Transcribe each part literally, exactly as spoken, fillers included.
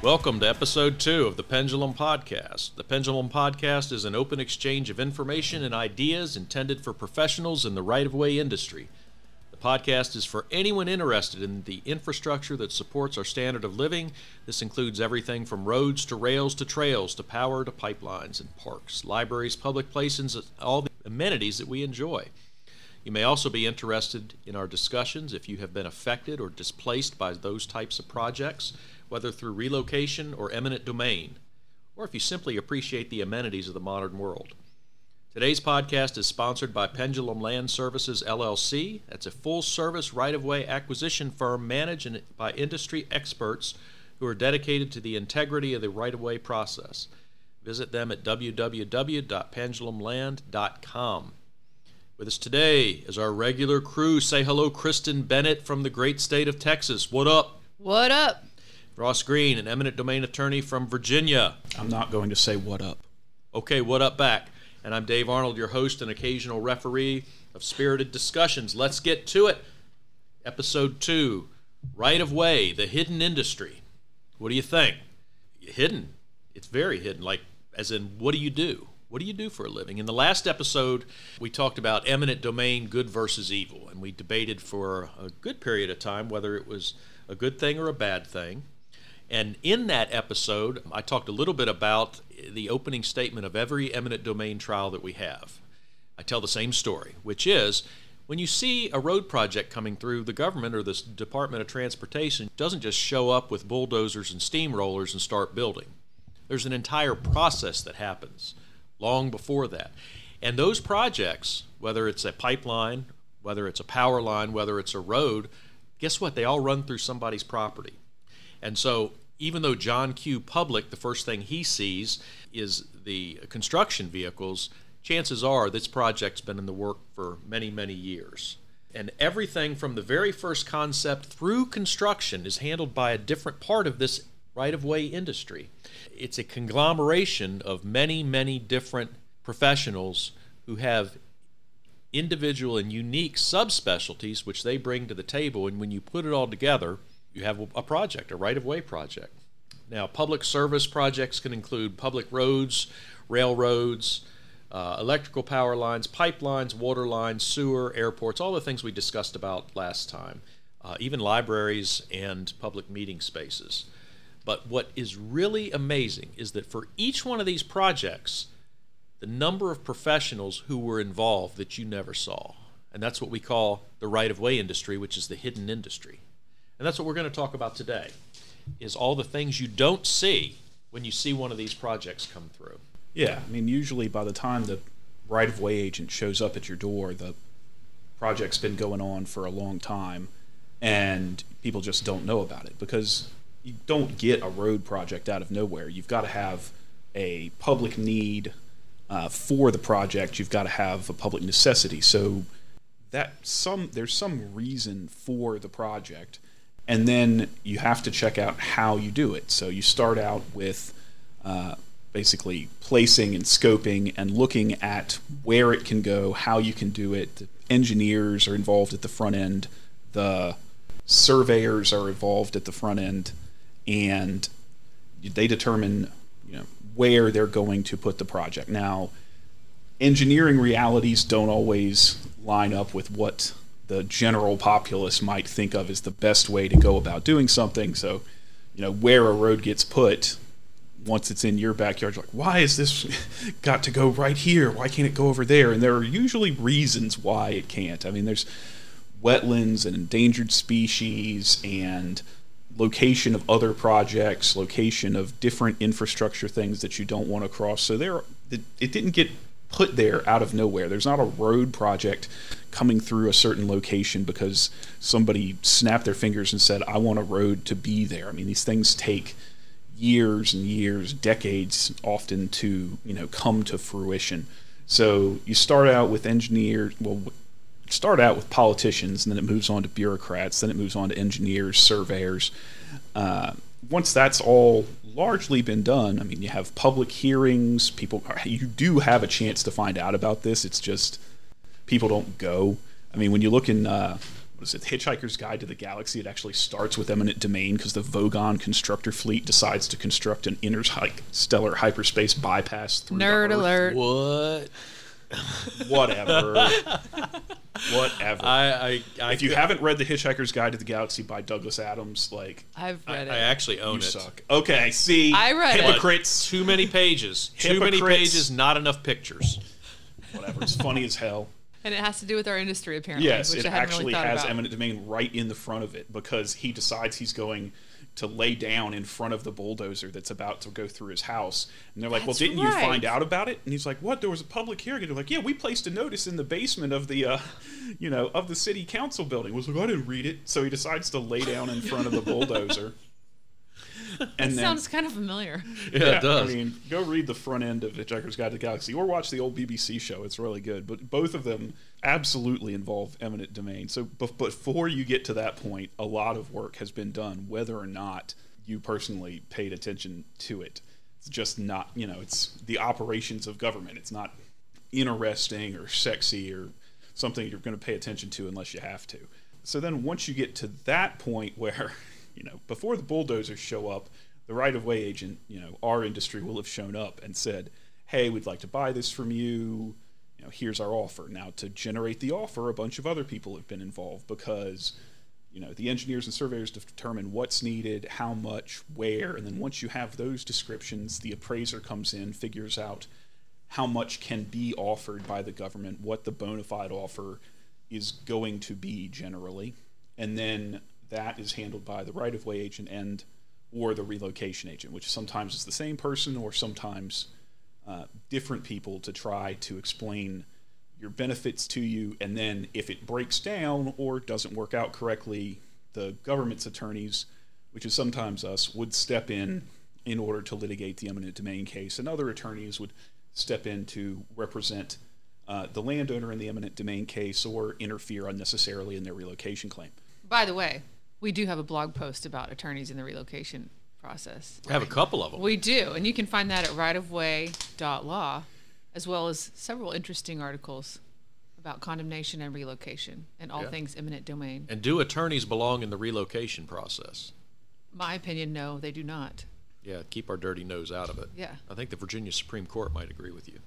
Welcome to Episode two of the Pendulum Podcast. The Pendulum Podcast is an open exchange of information and ideas intended for professionals in the right-of-way industry. The podcast is for anyone interested in the infrastructure that supports our standard of living. This includes everything from roads to rails to trails to power to pipelines and parks, libraries, public places, and all the amenities that we enjoy. You may also be interested in our discussions if you have been affected or displaced by those types of projects, whether through relocation or eminent domain, or if you simply appreciate the amenities of the modern world. Today's podcast is sponsored by Pendulum Land Services, L L C. That's a full-service right-of-way acquisition firm managed by industry experts who are dedicated to the integrity of the right-of-way process. Visit them at w w w dot pendulum land dot com. With us today is our regular crew. Say hello, Kristen Bennett from the great state of Texas. What up? What up? Ross Green, an eminent domain attorney from Virginia. I'm not going to say what up. Okay, what up back. And I'm Dave Arnold, your host and occasional referee of spirited discussions. Let's get to it. Episode two, Right-of-Way, the hidden industry. What do you think? Hidden. It's very hidden. Like, as in, what do you do? What do you do for a living? In the last episode, we talked about eminent domain, good versus evil. And we debated for a good period of time whether it was a good thing or a bad thing. And in that episode, I talked a little bit about the opening statement of every eminent domain trial that we have. I tell the same story, which is when you see a road project coming through, the government or the Department of Transportation doesn't just show up with bulldozers and steamrollers and start building. There's an entire process that happens long before that. And those projects, whether it's a pipeline, whether it's a power line, whether it's a road, guess what? They all run through somebody's property. And so even though John Q. Public, the first thing he sees is the construction vehicles, chances are this project's been in the work for many, many years. And everything from the very first concept through construction is handled by a different part of this right-of-way industry. It's a conglomeration of many, many different professionals who have individual and unique subspecialties which they bring to the table. And when you put it all together, you have a project, a right-of-way project. Now, public service projects can include public roads, railroads, uh, electrical power lines, pipelines, water lines, sewer, airports, all the things we discussed about last time, uh, even libraries and public meeting spaces. But what is really amazing is that for each one of these projects, the number of professionals who were involved that you never saw. And that's what we call the right-of-way industry, which is the hidden industry. And that's what we're going to talk about today, is all the things you don't see when you see one of these projects come through. Yeah, I mean, usually by the time the right-of-way agent shows up at your door, the project's been going on for a long time, and people just don't know about it because you don't get a road project out of nowhere. You've got to have a public need uh, for the project. You've got to have a public necessity. So that some there's some reason for the project. And then you have to check out how you do it. So you start out with uh, basically placing and scoping and looking at where it can go, how you can do it. The engineers are involved at the front end. The surveyors are involved at the front end. And they determine, you know, where they're going to put the project. Now, engineering realities don't always line up with what the general populace might think of as the best way to go about doing something. So, you know, where a road gets put, once it's in your backyard, you're like, why is this got to go right here? Why can't it go over there? And there are usually reasons why it can't. I mean, there's wetlands and endangered species and location of other projects, location of different infrastructure things that you don't want to cross. So there, it, it didn't get put there out of nowhere. There's not a road project coming through a certain location because somebody snapped their fingers and said, I want a road to be there. I mean, these things take years and years, decades often to, you know, come to fruition. So you start out with engineers, well, start out with politicians, and then it moves on to bureaucrats, then it moves on to engineers, surveyors. Uh, once that's all largely been done, I mean, you have public hearings, people, you do have a chance to find out about this, it's just people don't go. I mean, when you look in, uh, what is it, Hitchhiker's Guide to the Galaxy, it actually starts with eminent domain because the Vogon Constructor Fleet decides to construct an interstellar hyperspace bypass through Nerd alert. What? Whatever. Whatever. I, I, I, if you I, haven't read The Hitchhiker's Guide to the Galaxy by Douglas Adams, like I've read I, it. I actually own you it. Suck. Okay, see. I read hypocrites. It. Too many pages. Too many pages, not enough pictures. Whatever. It's funny as hell. And it has to do with our industry, apparently. Yes, which it I actually really has about. Eminent domain right in the front of it because he decides he's going to lay down in front of the bulldozer that's about to go through his house. And they're like, that's well, didn't right. you find out about it? And he's like, what? There was a public hearing. And they're like, yeah, we placed a notice in the basement of the, uh, you know, of the city council building. I was like, I didn't read it. So he decides to lay down in front of the bulldozer. And that then, sounds kind of familiar. Yeah, yeah, it does. I mean, go read the front end of Hitchhiker's Guide to the Galaxy or watch the old B B C show. It's really good. But both of them absolutely involve eminent domain. So b- before you get to that point, a lot of work has been done, whether or not you personally paid attention to it. It's just not, you know, it's the operations of government. It's not interesting or sexy or something you're going to pay attention to unless you have to. So then once you get to that point where... You know, before the bulldozers show up, the right-of-way agent, you know, our industry will have shown up and said, hey, we'd like to buy this from you. You know, here's our offer. Now, to generate the offer, a bunch of other people have been involved because, you know, the engineers and surveyors determine what's needed, how much, where. And then once you have those descriptions, the appraiser comes in, figures out how much can be offered by the government, what the bona fide offer is going to be generally. And then... that is handled by the right-of-way agent and or the relocation agent, which sometimes is the same person or sometimes uh, different people to try to explain your benefits to you. And then if it breaks down or doesn't work out correctly, the government's attorneys, which is sometimes us, would step in in order to litigate the eminent domain case. And other attorneys would step in to represent uh, the landowner in the eminent domain case or interfere unnecessarily in their relocation claim. By the way... we do have a blog post about attorneys in the relocation process. We have a couple of them. We do, and you can find that at right of way dot law, as well as several interesting articles about condemnation and relocation and all yeah. things eminent domain. And do attorneys belong in the relocation process? My opinion, no, they do not. Yeah, keep our dirty nose out of it. Yeah. I think the Virginia Supreme Court might agree with you.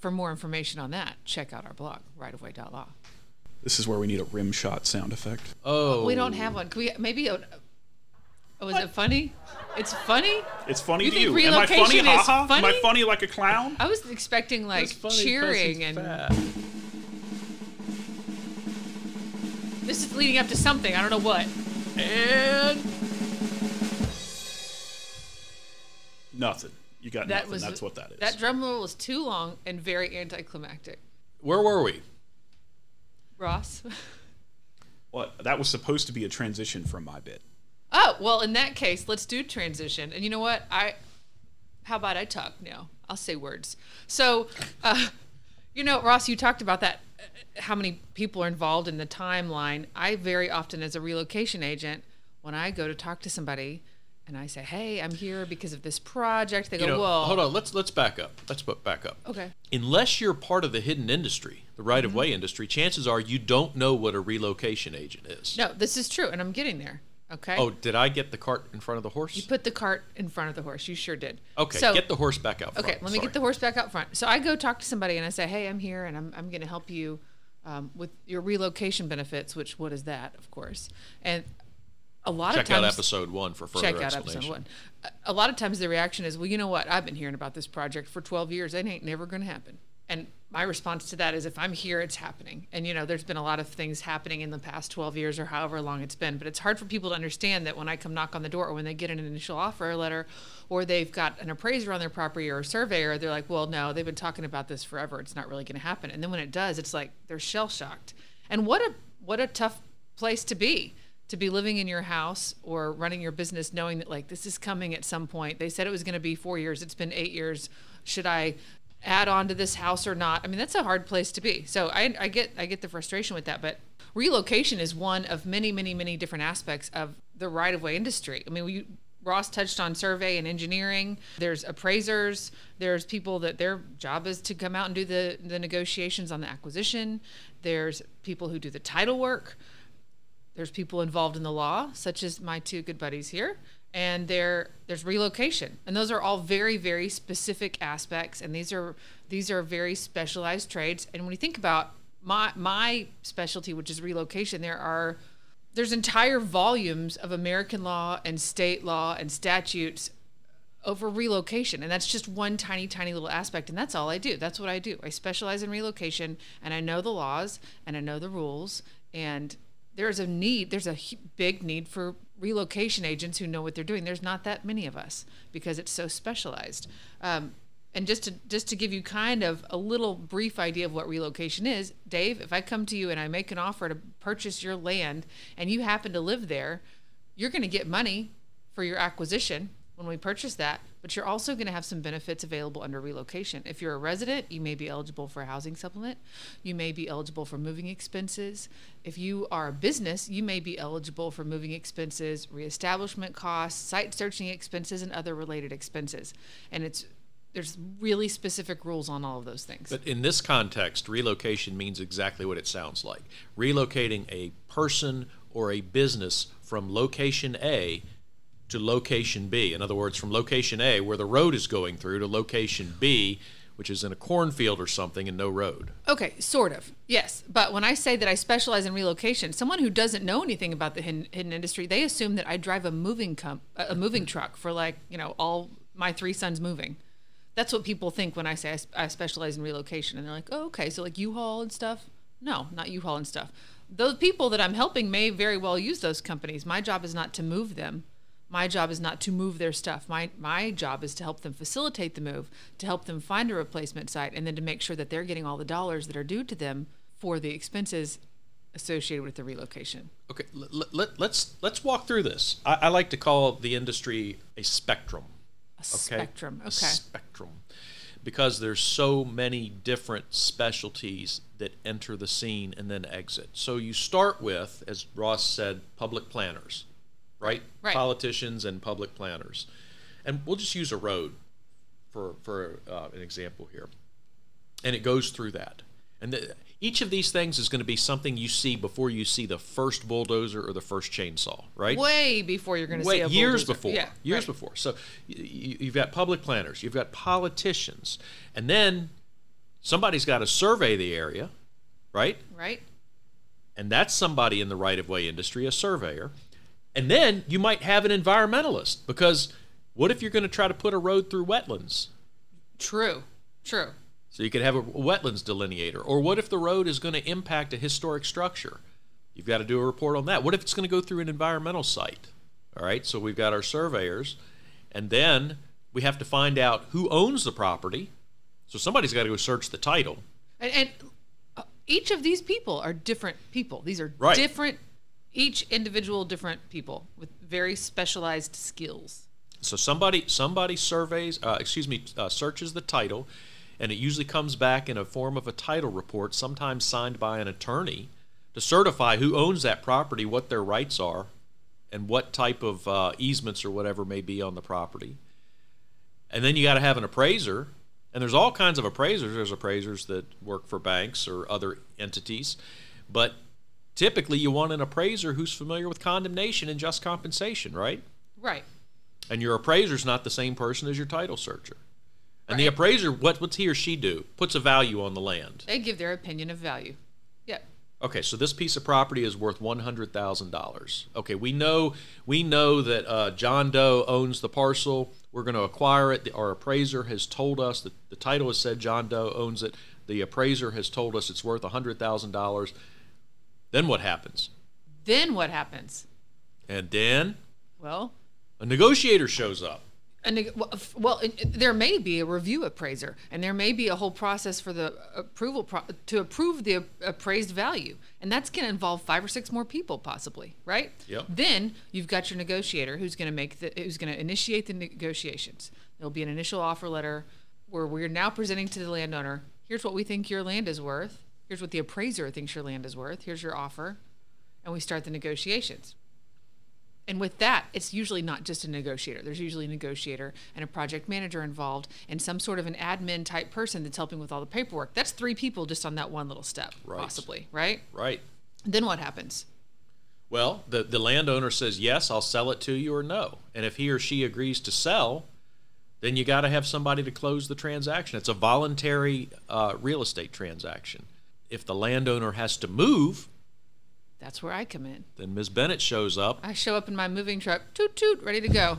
For more information on that, check out our blog, right of way dot law. This is where we need a rim shot sound effect. Oh. We don't have one. Can we maybe a, oh, is what? It funny? It's funny? It's funny you to think you. Am I funny? Ha ha? Funny? Am I funny like a clown? I was expecting like funny, cheering and fat. This is leading up to something. I don't know what. And nothing. You got that nothing. Was, That's what that is. That drum roll was too long and very anticlimactic. Where were we? Ross? Well, that was supposed to be a transition from my bit. Oh, well, in that case, let's do transition. And you know what? I, how about I talk now? I'll say words. So, uh, you know, Ross, you talked about that, how many people are involved in the timeline. I very often, as a relocation agent, when I go to talk to somebody and I say, hey, I'm here because of this project, they go, you know, whoa. Hold on, let's let's back up. Let's back up. Okay. Unless you're part of the hidden industry, the right-of-way mm-hmm. industry, chances are you don't know what a relocation agent is. No, this is true, and I'm getting there, okay? Oh, did I get the cart in front of the horse? You put the cart in front of the horse. You sure did. Okay, so, get the horse back out front. Okay, let me Sorry. get the horse back out front. So I go talk to somebody, and I say, hey, I'm here, and I'm, I'm going to help you um, with your relocation benefits, which what is that, of course? And a lot check of times, out episode one for further check explanation. Check out episode one. A lot of times the reaction is, well, you know what? I've been hearing about this project for twelve years. It ain't never going to happen. And my response to that is, if I'm here, it's happening. And, you know, there's been a lot of things happening in the past twelve years or however long it's been. But it's hard for people to understand that when I come knock on the door or when they get an initial offer letter or they've got an appraiser on their property or a surveyor, they're like, well, no, they've been talking about this forever. It's not really going to happen. And then when it does, it's like they're shell-shocked. And what a what a tough place to be. To be living in your house or running your business knowing that, like, this is coming at some point. They said it was going to be four years. It's been eight years. Should I add on to this house or not. I mean, that's a hard place to be. So I, I get I get the frustration with that. But relocation is one of many, many, many different aspects of the right-of-way industry. I mean, we, Ross touched on survey and engineering. There's appraisers. There's people that their job is to come out and do the, the negotiations on the acquisition. There's people who do the title work. There's people involved in the law, such as my two good buddies here. And there, there's relocation, and those are all very, very specific aspects. And these are these are very specialized trades. And when you think about my my specialty, which is relocation, there are there's entire volumes of American law and state law and statutes over relocation, and that's just one tiny, tiny little aspect. And that's all I do. That's what I do. I specialize in relocation, and I know the laws and I know the rules. And there's a need. There's a big need for relocation agents who know what they're doing. There's not that many of us because it's so specialized. Um, and just to just to give you kind of a little brief idea of what relocation is, Dave, if I come to you and I make an offer to purchase your land and you happen to live there, you're going to get money for your acquisition when we purchase that, but you're also going to have some benefits available under relocation. If you're a resident, you may be eligible for a housing supplement. You may be eligible for moving expenses. If you are a business, you may be eligible for moving expenses, reestablishment costs, site searching expenses, and other related expenses. And it's there's really specific rules on all of those things. But in this context, relocation means exactly what it sounds like. Relocating a person or a business from location A to location B. In other words, from location A, where the road is going through, to location B, which is in a cornfield or something and no road. Okay, sort of, yes. But when I say that I specialize in relocation, someone who doesn't know anything about the hidden, hidden industry, they assume that I drive a moving com- a moving truck for, like, you know, all my three sons moving. That's what people think when I say I, sp- I specialize in relocation. And they're like, oh, okay, so like U-Haul and stuff? No, not U-Haul and stuff. Those people that I'm helping may very well use those companies. My job is not to move them. My job is not to move their stuff. My my job is to help them facilitate the move, to help them find a replacement site, and then to make sure that they're getting all the dollars that are due to them for the expenses associated with the relocation. Okay, let, let, let's let's walk through this. I, I like to call the industry a spectrum. A okay? spectrum, okay. A spectrum, because there's so many different specialties that enter the scene and then exit. So you start with, as Ross said, public planners. Right? Right, politicians and public planners, and we'll just use a road for for uh, an example here, and it goes through that. And the, each of these things is going to be something you see before you see the first bulldozer or the first chainsaw, right? Way before you're going to see a bulldozer. Years before, yeah, years right. before. So you, you've got public planners, you've got politicians, and then somebody's got to survey the area, right? Right. And that's somebody in the right-of-way industry, a surveyor. And then you might have an environmentalist, because what if you're going to try to put a road through wetlands? True, true. So you could have a wetlands delineator. Or what if the road is going to impact a historic structure? You've got to do a report on that. What if it's going to go through an environmental site? All right, so we've got our surveyors. And then we have to find out who owns the property. So somebody's got to go search the title. And, and each of these people are different people. These are right. different Each individual different people with very specialized skills. So somebody somebody surveys, uh, excuse me, uh, searches the title, and it usually comes back in a form of a title report, sometimes signed by an attorney, to certify who owns that property, what their rights are, and what type of uh, easements or whatever may be on the property. And then you got to have an appraiser, and there's all kinds of appraisers. There's appraisers that work for banks or other entities, but typically, you want an appraiser who's familiar with condemnation and just compensation, right? Right. And your appraiser's not the same person as your title searcher. And right. the appraiser, what, what's he or she do? Puts a value on the land. They give their opinion of value. Yeah. Okay, so this piece of property is worth one hundred thousand dollars. Okay, we know we know that uh, John Doe owns the parcel. We're going to acquire it. The, our appraiser has told us that the title has said John Doe owns it. The appraiser has told us it's worth one hundred thousand dollars. Then what happens? Then what happens? And then? Well? A negotiator shows up. A neg- well, f- well it, it, there may be a review appraiser, and there may be a whole process for the approval pro- to approve the appraised value. And that's going to involve five or six more people possibly, right? Yep. Then you've got your negotiator who's going to make the, who's going to initiate the negotiations. There'll be an initial offer letter. where we're now presenting to the landowner, here's what we think your land is worth. Here's what the appraiser thinks your land is worth. Here's your offer. And we start the negotiations. And with that, it's usually not just a negotiator. There's usually a negotiator and a project manager involved and some sort of an admin type person that's helping with all the paperwork. That's three people just on that one little step, right. possibly, right? Right. Then what happens? Well, the, the landowner says, yes, I'll sell it to you, or no. And if he or she agrees to sell, then you got to have somebody to close the transaction. It's a voluntary uh, real estate transaction. If the landowner has to move, that's where I come in. Then Miz Bennett shows up. I show up in my moving truck, toot toot, ready to go.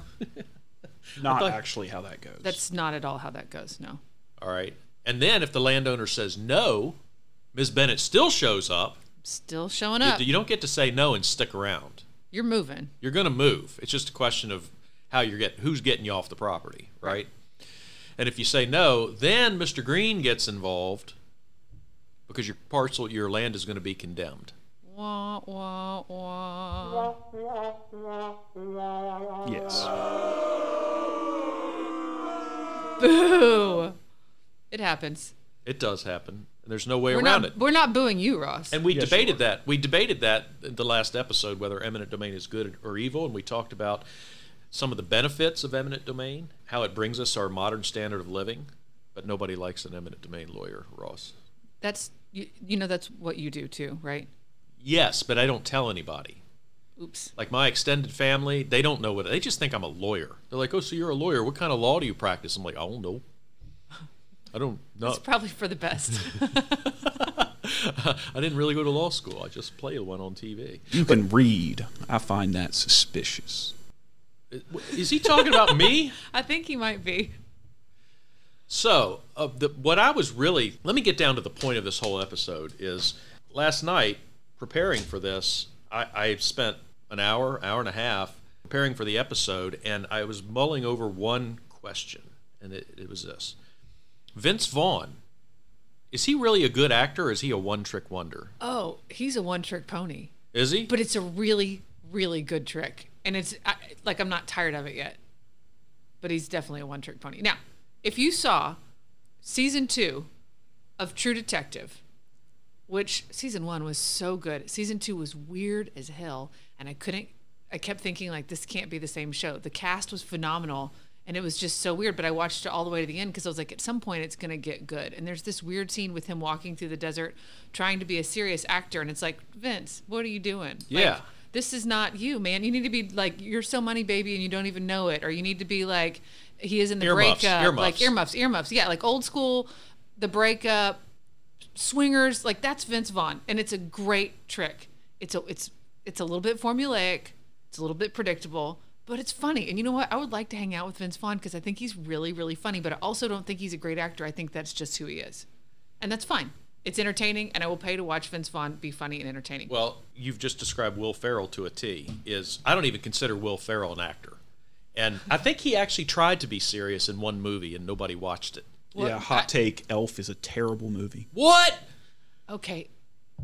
Not thought, actually how that goes. That's not at all how that goes, no. All right. And then if the landowner says no, Miz Bennett still shows up. Still showing up. You, you don't get to say no and stick around. You're moving. You're going to move. It's just a question of how you're getting, who's getting you off the property, right? right? And if you say no, then Mister Green gets involved because your parcel, your land is going to be condemned. Wah, wah, wah. Yes. Boo! It happens. It does happen. And there's no way we're around not, it. We're not booing you, Ross. And we yes, debated sure. that. We debated that in the last episode, whether eminent domain is good or evil, and we talked about some of the benefits of eminent domain, how it brings us our modern standard of living, but nobody likes an eminent domain lawyer, Ross. That's you, you know that's what you do too, right? Yes, but I don't tell anybody. Oops. Like my extended family, they don't know what, they just think I'm a lawyer. They're like, oh, so you're a lawyer. What kind of law do you practice? I'm like, I don't know. I don't know. It's probably for the best. I didn't really go to law school. I just played one on T V. You can but, read. I find that suspicious. Is he talking about me? I think he might be. So, uh, the, what I was really, let me get down to the point of this whole episode is last night, preparing for this, I, I spent an hour, hour and a half preparing for the episode, and I was mulling over one question, and it, it was this. Vince Vaughn, is he really a good actor, or is he a one-trick wonder? Oh, he's a one-trick pony. Is he? But it's a really, really good trick, and it's I, like I'm not tired of it yet, but he's definitely a one-trick pony. Now, if you saw season two of True Detective, which season one was so good. Season two was weird as hell. And I couldn't, I kept thinking like, this can't be the same show. The cast was phenomenal. And it was just so weird. But I watched it all the way to the end because I was like, at some point it's going to get good. And there's this weird scene with him walking through the desert, trying to be a serious actor. And it's like, Vince, what are you doing? Yeah. Like, this is not you, man. You need to be like, you're so money baby and you don't even know it. Or you need to be like, he is in the earmuffs, breakup. Earmuffs. Like earmuffs, earmuffs. Yeah, like old school, the breakup. Swingers, like that's Vince Vaughn, and it's a great trick. It's a, it's, it's a little bit formulaic, it's a little bit predictable, but it's funny. And you know what? I would like to hang out with Vince Vaughn because I think he's really, really funny. But I also don't think he's a great actor. I think that's just who he is, and that's fine. It's entertaining, and I will pay to watch Vince Vaughn be funny and entertaining. Well, you've just described Will Ferrell to a T. Is I don't even consider Will Ferrell an actor, and I think he actually tried to be serious in one movie, and nobody watched it. What? Yeah, hot I, take, Elf is a terrible movie. What? Okay.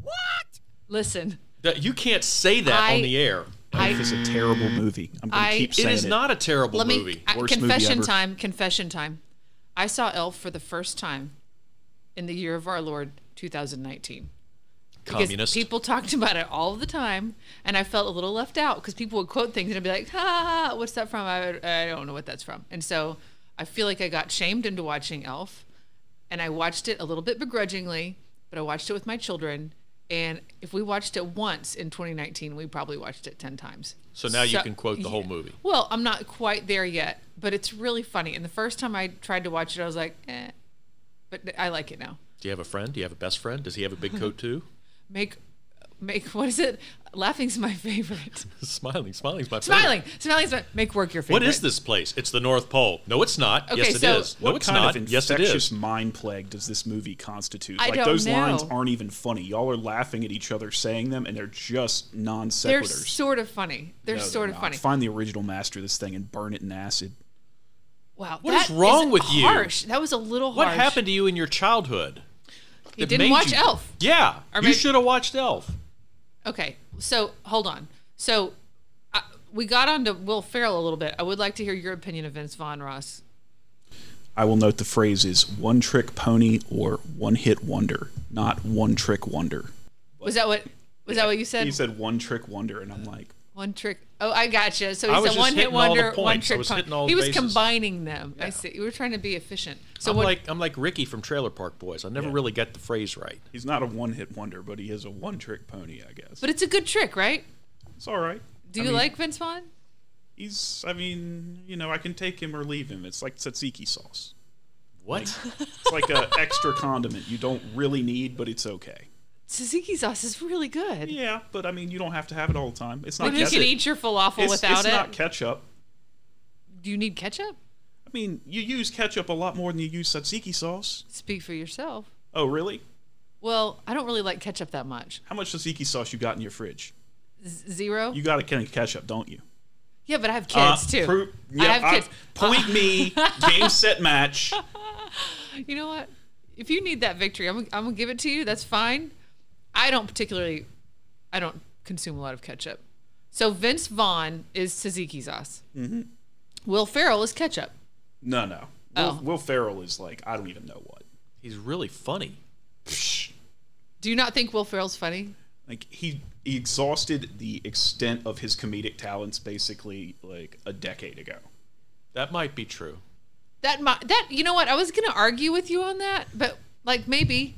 What? Listen. You can't say that I, on the air. I, Elf is a terrible movie. I'm going to keep saying it. Is it is not a terrible Let movie. Me, I, Worst confession movie time, confession time. I saw Elf for the first time in the year of our Lord, two thousand nineteen. Because Communist. People talked about it all the time, and I felt a little left out because people would quote things and I'd be like, ha, ah, what's that from? I, I don't know what that's from. And so I feel like I got shamed into watching Elf, and I watched it a little bit begrudgingly, but I watched it with my children. And if we watched it once in twenty nineteen, we probably watched it ten times. So now so, you can quote the yeah. whole movie. Well, I'm not quite there yet, but it's really funny. And the first time I tried to watch it, I was like, eh, but I like it now. Do you have a friend? Do you have a best friend? Does he have a big coat too? Make, make, what is it? Laughing's my favorite. Smiling, smiling's my smiling, favorite. Smiling, smiling's my make work your favorite. What is this place? It's the North Pole. No, it's not. Okay, yes, so it is. No, it's not. What kind of infectious yes, mind plague does this movie constitute? I like don't those know. Lines aren't even funny. Y'all are laughing at each other saying them, and they're just non sequiturs. They're sort of funny. They're no, sort they're of funny. Find the original master of this thing and burn it in acid. Wow, what that is wrong is with harsh. you? Harsh. That was a little harsh. What happened to you in your childhood? You didn't watch you... Elf. Yeah, or you maybe... should have watched Elf. Okay, so hold on. So uh, we got on to Will Ferrell a little bit. I would like to hear your opinion of Vince Vaughn, Ross. I will note the phrase is one trick pony or one hit wonder, not one trick wonder. But was that what was that what you said? He said one trick wonder, and I'm like, one trick. Oh, I gotcha. So he said one hit wonder, one trick pony. He was combining them. Yeah. I see. You were trying to be efficient. So I'm what, like I'm like Ricky from Trailer Park Boys. I never yeah. really get the phrase right. He's not a one hit wonder, but he is a one trick pony, I guess. But it's a good trick, right? It's all right. Do you I mean, like Vince Vaughn? He's, I mean, you know, I can take him or leave him. It's like tzatziki sauce. What? Like, it's like an extra condiment you don't really need, but it's okay. Tzatziki sauce is really good. Yeah, but I mean, you don't have to have it all the time. It's not ketchup. You can eat your falafel it's, without it's it. It's not ketchup. Do you need ketchup? I mean, you use ketchup a lot more than you use tzatziki sauce. Speak for yourself. Oh, really? Well, I don't really like ketchup that much. How much tzatziki sauce you got in your fridge? Z zero. You got a can of ketchup, don't you? Yeah, but I have kids, uh, too. Yeah, I have kids. I, point uh, me, game, set, match. You know what? If you need that victory, I'm, I'm going to give it to you. That's fine. I don't particularly, I don't consume a lot of ketchup. So Vince Vaughn is tzatziki sauce. Mm-hmm. Will Ferrell is ketchup. No, no. Oh. Will, Will Ferrell is like, I don't even know what. He's really funny. Do you not think Will Ferrell's funny? Like, he... He exhausted the extent of his comedic talents basically like a decade ago. That might be true. That might, that you know what? I was going to argue with you on that, but like maybe.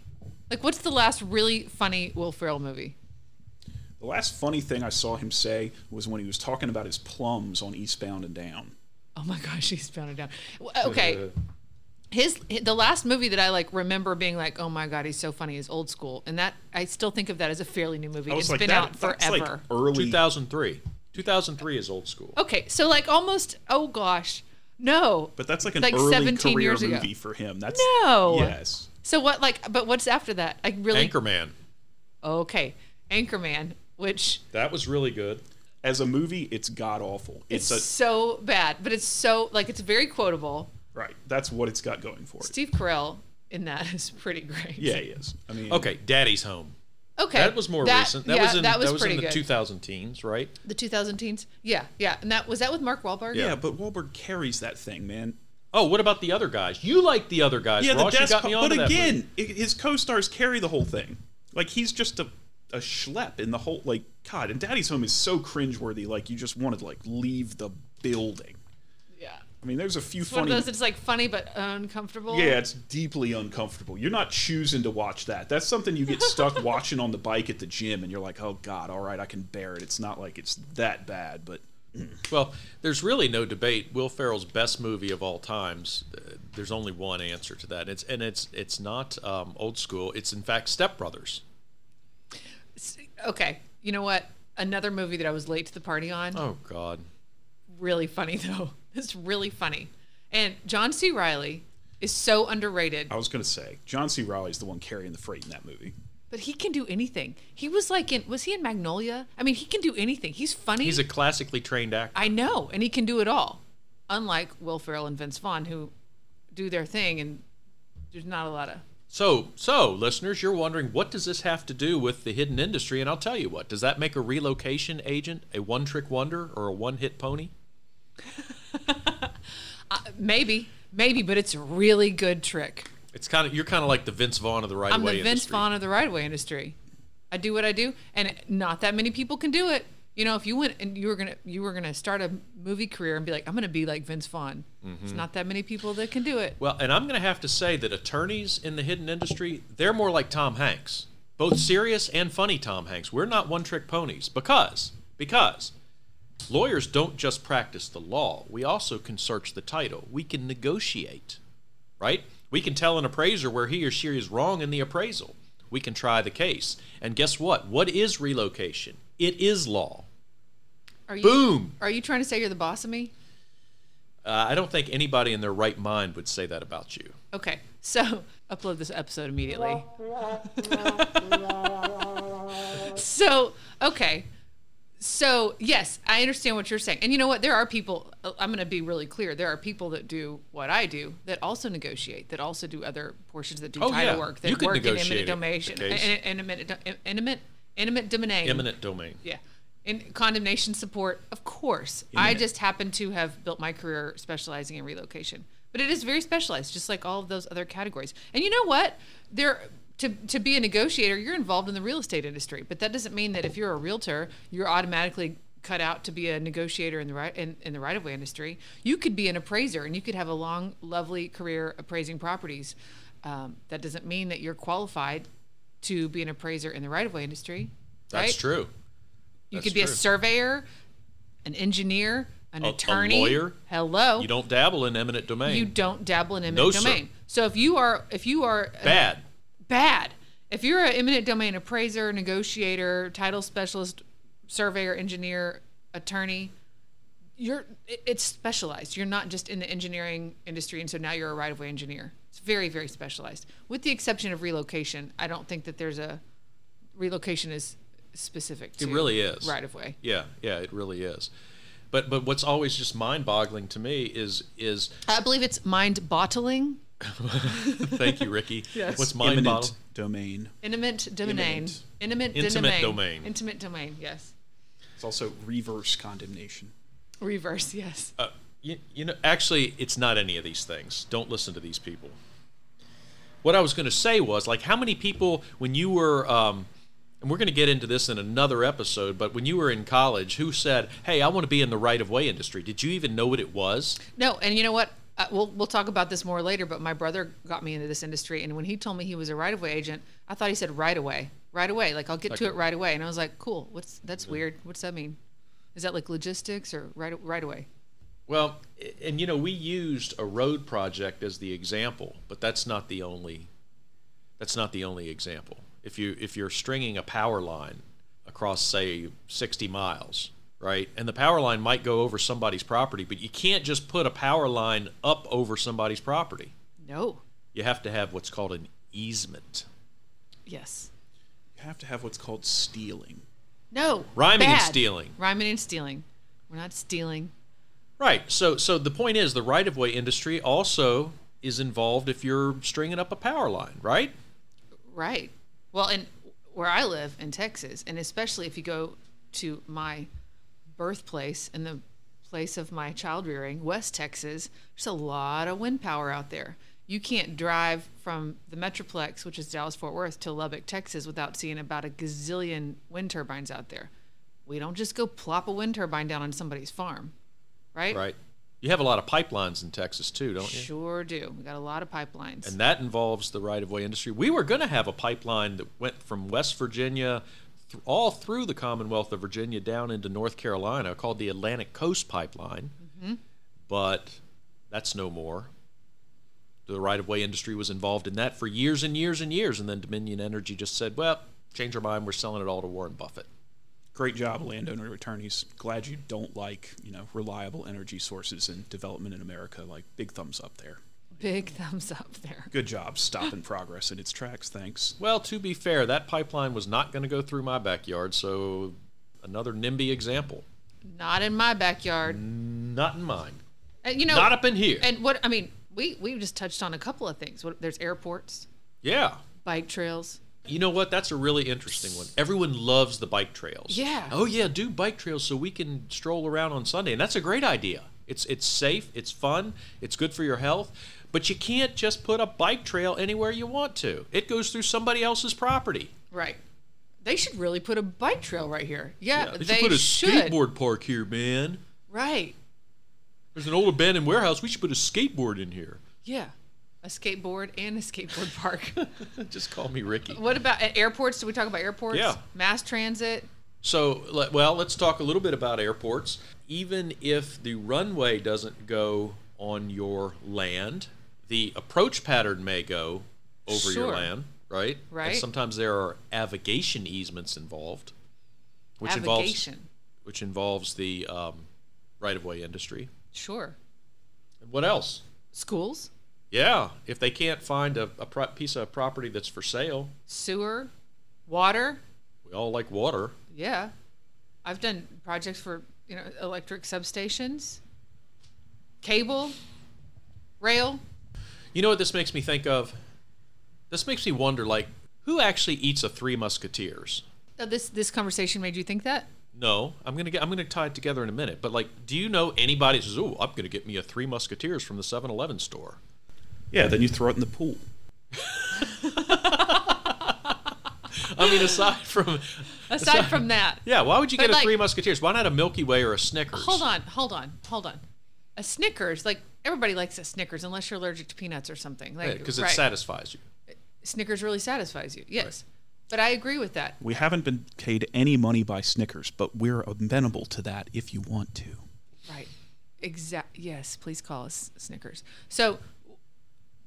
Like what's the last really funny Will Ferrell movie? The last funny thing I saw him say was when he was talking about his plums on Eastbound and Down. Oh my gosh, Eastbound and Down. Okay. His the last movie that I like remember being like, oh my god, he's so funny is Old School, and that I still think of that as a fairly new movie. It's like, been that, out forever. Like early two thousand three. two thousand three is Old School. Okay, so like almost oh gosh, no. But that's like an like early seventeen career years movie ago. For him. That's no. Yes. So what like? But what's after that? I really Anchorman. Okay, Anchorman, which that was really good. As a movie, it's god awful. It's, it's a, so bad, but it's so like it's very quotable. Right, that's what it's got going for it. Steve Carell in that is pretty great. Yeah, he is. I mean, okay, Daddy's Home. Okay, that was more that, recent. That yeah, was in, that was that was in the good. two thousand teens, right? The two thousand teens. Yeah, yeah, and that was that with Mark Wahlberg. Yeah, yeah, but Wahlberg carries that thing, man. Oh, what about The Other Guys? You like The Other Guys? Yeah, Ross, the desk, you got me on but again, that his co-stars carry the whole thing. Like he's just a a schlep in the whole. Like God, and Daddy's Home is so cringeworthy. Like you just wanted to like leave the building. I mean, there's a few it's funny... One of those, it's like funny but uncomfortable. Yeah, it's deeply uncomfortable. You're not choosing to watch that. That's something you get stuck watching on the bike at the gym, and you're like, oh, God, all right, I can bear it. It's not like it's that bad, but... Well, there's really no debate. Will Ferrell's best movie of all times, uh, there's only one answer to that. It's And it's it's not um, Old School. It's, in fact, Step Brothers. Okay, you know what? Another movie that I was late to the party on. Oh, God. Really funny, though. It's really funny. And John C. Reilly is so underrated. I was going to say, John C. Reilly is the one carrying the freight in that movie. But he can do anything. He was like in, was he in Magnolia? I mean, he can do anything. He's funny. He's a classically trained actor. I know, and he can do it all. Unlike Will Ferrell and Vince Vaughn, who do their thing, and there's not a lot of... So, so, listeners, you're wondering, what does this have to do with the hidden industry? And I'll tell you what. Does that make a relocation agent a one-trick wonder or a one-hit pony? uh, maybe, maybe, but it's a really good trick. It's kind of you're kind of like the Vince Vaughn of the right-of-way industry. I'm the Vince Vaughn of the right-of-way industry. I do what I do, and not that many people can do it. You know, if you went and you were gonna you were gonna start a movie career and be like, I'm gonna be like Vince Vaughn. Mm-hmm. It's not that many people that can do it. Well, and I'm gonna have to say that attorneys in the hidden industry, they're more like Tom Hanks, both serious and funny Tom Hanks. We're not one-trick ponies because because. Lawyers don't just practice the law. We also can search the title. We can negotiate, right? We can tell an appraiser where he or she is wrong in the appraisal. We can try the case. And guess what? What is relocation? It is law. Are you, Boom! Are you trying to say you're the boss of me? Uh, I don't think anybody in their right mind would say that about you. Okay, so upload this episode immediately. So, okay. So, yes, I understand what you're saying. And you know what? There are people, I'm going to be really clear, there are people that do what I do that also negotiate, that also do other portions that do oh, title yeah. work, that you work in eminent domain, intimate, intimate, intimate domain. Eminent domain. Yeah. And condemnation support, of course. Eminent. I just happen to have built my career specializing in relocation. But it is very specialized, just like all of those other categories. And you know what? There, to to be a negotiator, you're involved in the real estate industry, but that doesn't mean that if you're a realtor, you're automatically cut out to be a negotiator in the right in, in the right-of-way industry. You could be an appraiser, and you could have a long, lovely career appraising properties. Um, that doesn't mean that you're qualified to be an appraiser in the right-of-way industry. Right? That's true. You That's could be true. a surveyor, an engineer, an a, attorney, a lawyer. Hello. You don't dabble in eminent domain. You don't dabble in eminent no, domain. Sir. So if you are, if you are bad, uh, bad. If you're an eminent domain appraiser, negotiator, title specialist, surveyor, engineer, attorney, you're it, it's specialized. You're not just in the engineering industry, and so now you're a right-of-way engineer. It's very, very specialized. With the exception of relocation, I don't think that there's a relocation is specific to it really is right-of-way. Yeah, yeah, it really is. But but what's always just mind-boggling to me is is I believe it's mind-bottling. Thank you, Ricky. Yes. What's mind-bottling? Domain. Intimate domain. Intimate domain. domain. Intimate domain. Yes. It's also reverse condemnation. Reverse. Yes. Uh, you, you know, actually, it's not any of these things. Don't listen to these people. What I was going to say was, like, how many people when you were um, and we're going to get into this in another episode, but when you were in college, who said, hey, I want to be in the right-of-way industry? Did you even know what it was? No, and you know what? Uh, we'll, we'll talk about this more later, but my brother got me into this industry, and when he told me he was a right-of-way agent, I thought he said right away, right away, like I'll get okay. to it right away. And I was like, cool, What's that's yeah. weird. What's that mean? Is that like logistics or right, right away? Well, and you know, we used a road project as the example, but that's not the only, that's not the only example. If you if you're stringing a power line across, say, sixty miles, right, and the power line might go over somebody's property, but you can't just put a power line up over somebody's property. No. You have to have what's called an easement. Yes. You have to have what's called stealing. No. Rhyming bad. and stealing. Rhyming and stealing. We're not stealing. Right. So so the point is, the right-of-way industry also is involved if you're stringing up a power line, right? Right. Well, and where I live in Texas, and especially if you go to my birthplace and the place of my child rearing, West Texas, there's a lot of wind power out there. You can't drive from the Metroplex, which is Dallas-Fort Worth, to Lubbock, Texas, without seeing about a gazillion wind turbines out there. We don't just go plop a wind turbine down on somebody's farm, right? Right. You have a lot of pipelines in Texas, too, don't you? Sure do. We got a lot of pipelines. And that involves the right-of-way industry. We were going to have a pipeline that went from West Virginia th- all through the Commonwealth of Virginia down into North Carolina called the Atlantic Coast Pipeline, mm-hmm. but that's no more. The right-of-way industry was involved in that for years and years and years, and then Dominion Energy just said, well, change our mind. We're selling it all to Warren Buffett. Great job, landowner attorneys. Glad you don't like, you know, reliable energy sources and development in America. Like, big thumbs up there. Big thumbs up there. Good job stopping progress in its tracks. Thanks. Well, to be fair, that pipeline was not going to go through my backyard, so another NIMBY example. Not in my backyard. Not in mine. Uh, you know, not up in here. And what, I mean, we, we just touched on a couple of things. What, there's airports. Yeah. Bike trails. You know what? That's a really interesting one. Everyone loves the bike trails. Yeah. Oh, yeah, do bike trails so we can stroll around on Sunday. And that's a great idea. It's it's safe. It's fun. It's good for your health. But you can't just put a bike trail anywhere you want to. It goes through somebody else's property. Right. They should really put a bike trail right here. Yeah, yeah they, they should. Put a should. skateboard park here, man. Right. There's an old abandoned warehouse. We should put a skateboard in here. Yeah. A skateboard and a skateboard park. Just call me Ricky. What about at airports? Did we talk about airports? Yeah. Mass transit? So, well, let's talk a little bit about airports. Even if the runway doesn't go on your land, the approach pattern may go over sure. your land, right? Right. And sometimes there are avigation easements involved. Which avigation. Involves, which involves the um, right-of-way industry. Sure. And what else? Schools. Yeah, if they can't find a, a pro- piece of property that's for sale. Sewer, water. We all like water. Yeah. I've done projects for, you know, electric substations, cable, rail. You know what this makes me think of? This makes me wonder, like, who actually eats a Three Musketeers? Oh, this this conversation made you think that? No, I'm gonna get. I'm gonna tie it together in a minute. But like, do you know anybody that says, "Oh, I'm gonna get me a Three Musketeers from the seven eleven store"? Yeah, then you throw it in the pool. I mean, aside from aside, aside from that, yeah. Why would you get like, a Three Musketeers? Why not a Milky Way or a Snickers? Hold on, hold on, hold on. A Snickers, like everybody likes a Snickers, unless you're allergic to peanuts or something. Like because right, it right. satisfies you. Snickers really satisfies you. Yes. Right. But I agree with that. We haven't been paid any money by Snickers, but we're amenable to that if you want to. Right. Exact. Yes, please call us Snickers. So,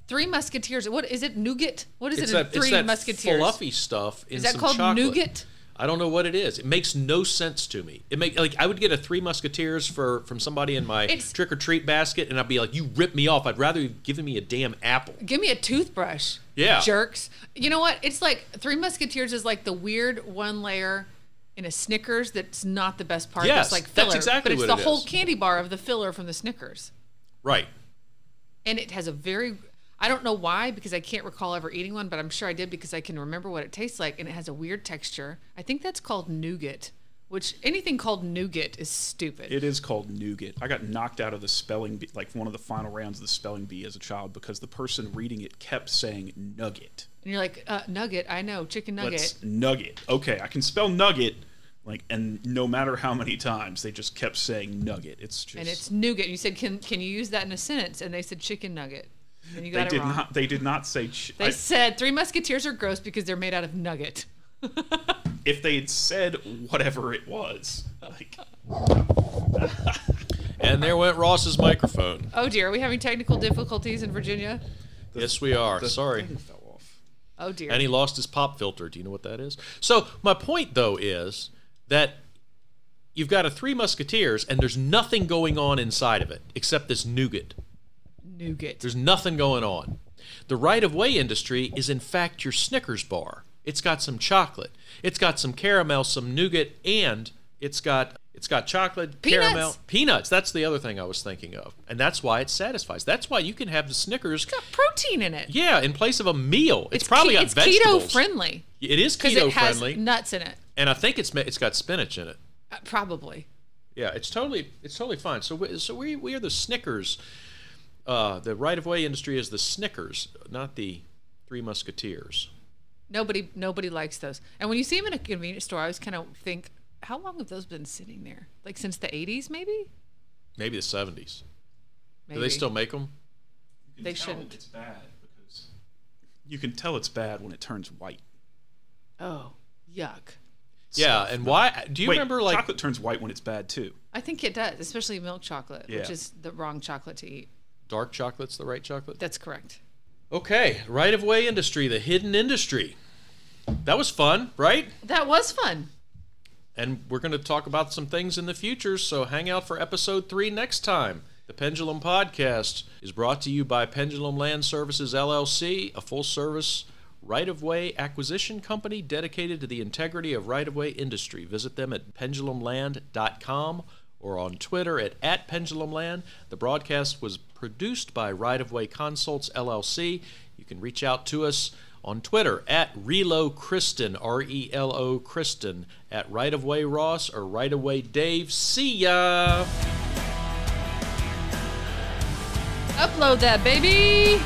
Three Musketeers. What is it? Nougat? What is it's it that, in Three it's Musketeers? It's that fluffy stuff in some chocolate. Is that called chocolate. nougat? I don't know what it is. It makes no sense to me. It make like I would get a Three Musketeers for from somebody in my it's, trick or treat basket, and I'd be like, "You ripped me off. I'd rather you've given me a damn apple. Give me a toothbrush." Yeah, jerks. You know what? It's like Three Musketeers is like the weird one layer in a Snickers that's not the best part. Yes, it's like filler, that's exactly what it is. But it's the whole candy bar of the filler from the Snickers. Right. And it has a very. I don't know why, because I can't recall ever eating one, but I'm sure I did because I can remember what it tastes like, and it has a weird texture. I think that's called nougat, which anything called nougat is stupid. It is called nougat. I got knocked out of the spelling bee, like one of the final rounds of the spelling bee as a child, because the person reading it kept saying nugget. And you're like, uh, nugget, I know, chicken nugget. Let's nugget. Okay, I can spell nugget. Like, and no matter how many times, they just kept saying nugget. It's just... And it's nougat. You said, can can you use that in a sentence? And they said chicken nugget. And you got they did wrong. not. They did not say. Ch- they I, said Three Musketeers are gross because they're made out of nugget. If they had said whatever it was, like. And there went Ross's microphone. Oh dear, are we having technical difficulties in Virginia? The, yes, we are. The Sorry. Thing fell off. Oh dear. And he lost his pop filter. Do you know what that is? So my point though is that you've got a Three Musketeers and there's nothing going on inside of it except this nougat. Nougat. There's nothing going on. The right-of-way industry is, in fact, your Snickers bar. It's got some chocolate. It's got some caramel, some nougat, and it's got it's got chocolate, peanuts. caramel, peanuts. That's the other thing I was thinking of, and that's why it satisfies. That's why you can have the Snickers. It's got protein in it. Yeah, in place of a meal. It's, it's probably ke- got it's vegetables. It's keto-friendly. It is keto-friendly. Because it has nuts in it. And I think it's it's got spinach in it. Uh, probably. Yeah, it's totally it's totally fine. So we, so we we are the Snickers. Uh, the right-of-way industry is the Snickers, not the Three Musketeers. Nobody nobody likes those. And when you see them in a convenience store, I always kind of think, how long have those been sitting there? Like since the eighties, maybe? Maybe the seventies. Maybe. Do they still make them? You can they shouldn't. It's bad because you can tell it's bad when it turns white. Oh, yuck. Yeah, so, and why? Do you wait, remember like... Chocolate turns white when it's bad, too. I think it does, especially milk chocolate, yeah. which is the wrong chocolate to eat. Dark chocolate's the right chocolate? That's correct. Okay, right-of-way industry, the hidden industry. That was fun, right? That was fun. And we're going to talk about some things in the future, so hang out for episode three next time. The Pendulum Podcast is brought to you by Pendulum Land Services, L L C, a full-service right-of-way acquisition company dedicated to the integrity of right-of-way industry. Visit them at pendulum land dot com or on Twitter at, at Pendulumland. The broadcast was produced by Right-of-Way Consults, L L C. You can reach out to us on Twitter at ReloKristen, R E L O Kristen, at Right-of-Way Ross or Right-of-Way Dave. See ya! Upload that, baby!